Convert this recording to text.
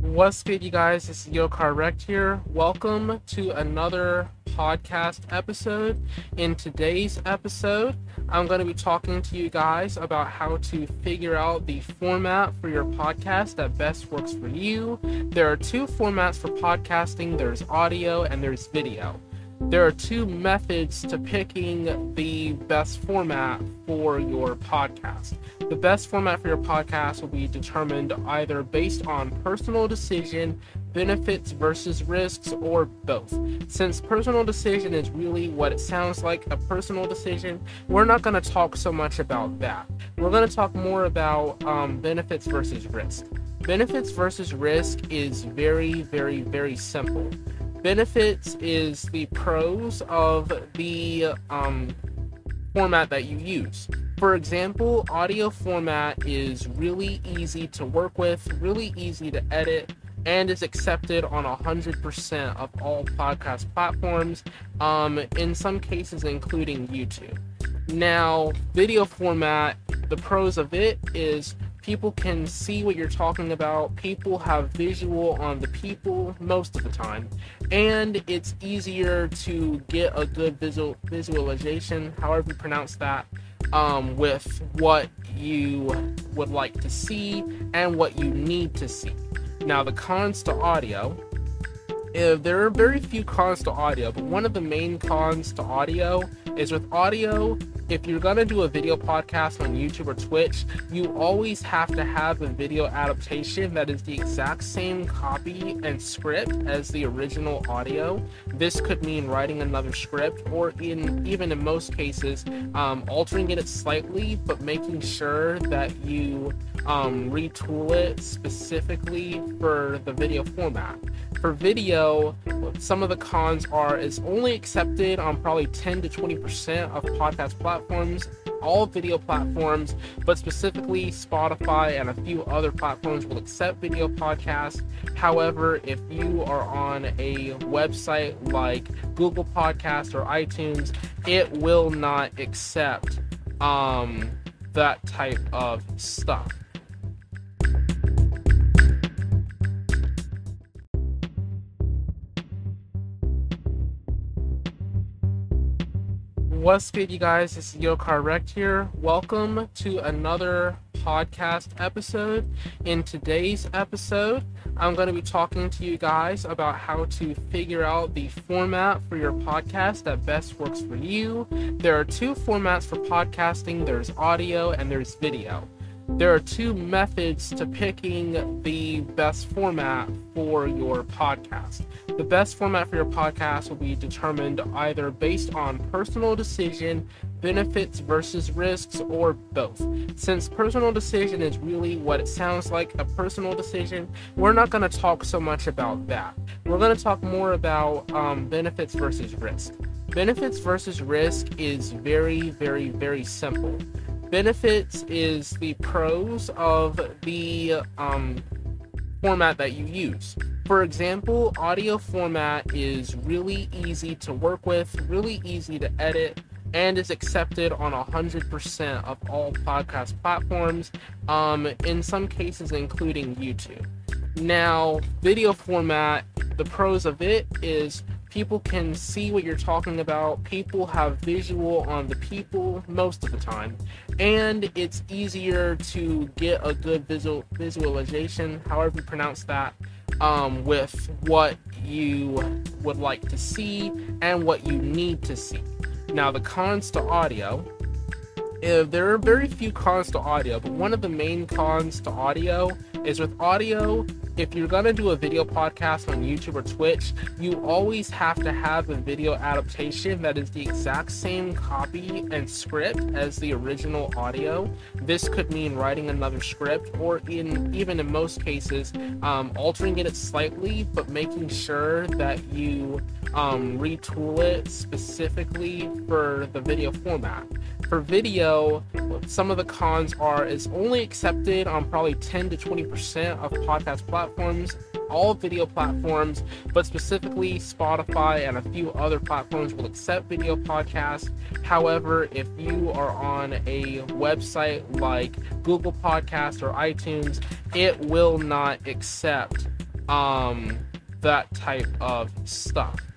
What's good, you guys? This is YoCarRect here. Welcome to another podcast episode. In today's episode, I'm going to be talking to you guys about how to figure out the format for your podcast that best works for you. There are two formats for podcasting. There's audio and there's video. There are two methods to picking the best format for your podcast. The best format for your podcast will be determined either based on personal decision, benefits versus risks, or both. Since personal decision is really what it sounds like, a personal decision, we're not going to talk so much about that. We're going to talk more about benefits versus risk. Benefits versus risk is very, very, very simple. Benefits is the pros of the format that you use. For example, audio format is really easy to work with, really easy to edit, and is accepted on 100% of all podcast platforms, in some cases including YouTube. Now, video format, the pros of it is people can see what you're talking about, people have visual on the people most of the time, and it's easier to get a good visualization, however you pronounce that, with what you would like to see and what you need to see. Now, the cons to audio. There are very few cons to audio, but one of the main cons to audio is with audio, if you're going to do a video podcast on YouTube or Twitch, you always have to have a video adaptation that is the exact same copy and script as the original audio. This could mean writing another script, or even in most cases, altering it slightly, but making sure that you retool it specifically for the video format. For video, some of the cons are it's only accepted on probably 10 to 20% of podcast platforms, all video platforms, but specifically Spotify and a few other platforms will accept video podcasts. However, if you are on a website like Google Podcasts or iTunes, it will not accept that type of stuff. What's good, you guys? This is YoCarRect here. Welcome to another podcast episode. In today's episode, I'm going to be talking to you guys about how to figure out the format for your podcast that best works for you. There are two formats for podcasting. There's audio and there's video. There are two methods to picking the best format for your podcast. The best format for your podcast will be determined either based on personal decision, benefits versus risks, or both. Since personal decision is really what it sounds like, a personal decision, we're not going to talk so much about that. We're going to talk more about benefits versus risk. Benefits versus risk is very, very, very simple. Benefits is the pros of the format that you use. For example, audio format is really easy to work with, really easy to edit, and is accepted on 100% of all podcast platforms, in some cases including YouTube. Now, video format, the pros of it is people can see what you're talking about, people have visual on the people most of the time, and it's easier to get a good visualization, however you pronounce that, with what you would like to see and what you need to see. Now, the cons to audio. There are very few cons to audio, but one of the main cons to audio is with audio, if you're going to do a video podcast on YouTube or Twitch, you always have to have a video adaptation that is the exact same copy and script as the original audio. This could mean writing another script, or even in most cases, altering it slightly, but making sure that you retool it specifically for the video format. For video, some of the cons are it's only accepted on probably 10 to 20% of podcast platforms, all video platforms, but specifically Spotify and a few other platforms will accept video podcasts. However, if you are on a website like Google Podcasts or iTunes, it will not accept that type of stuff.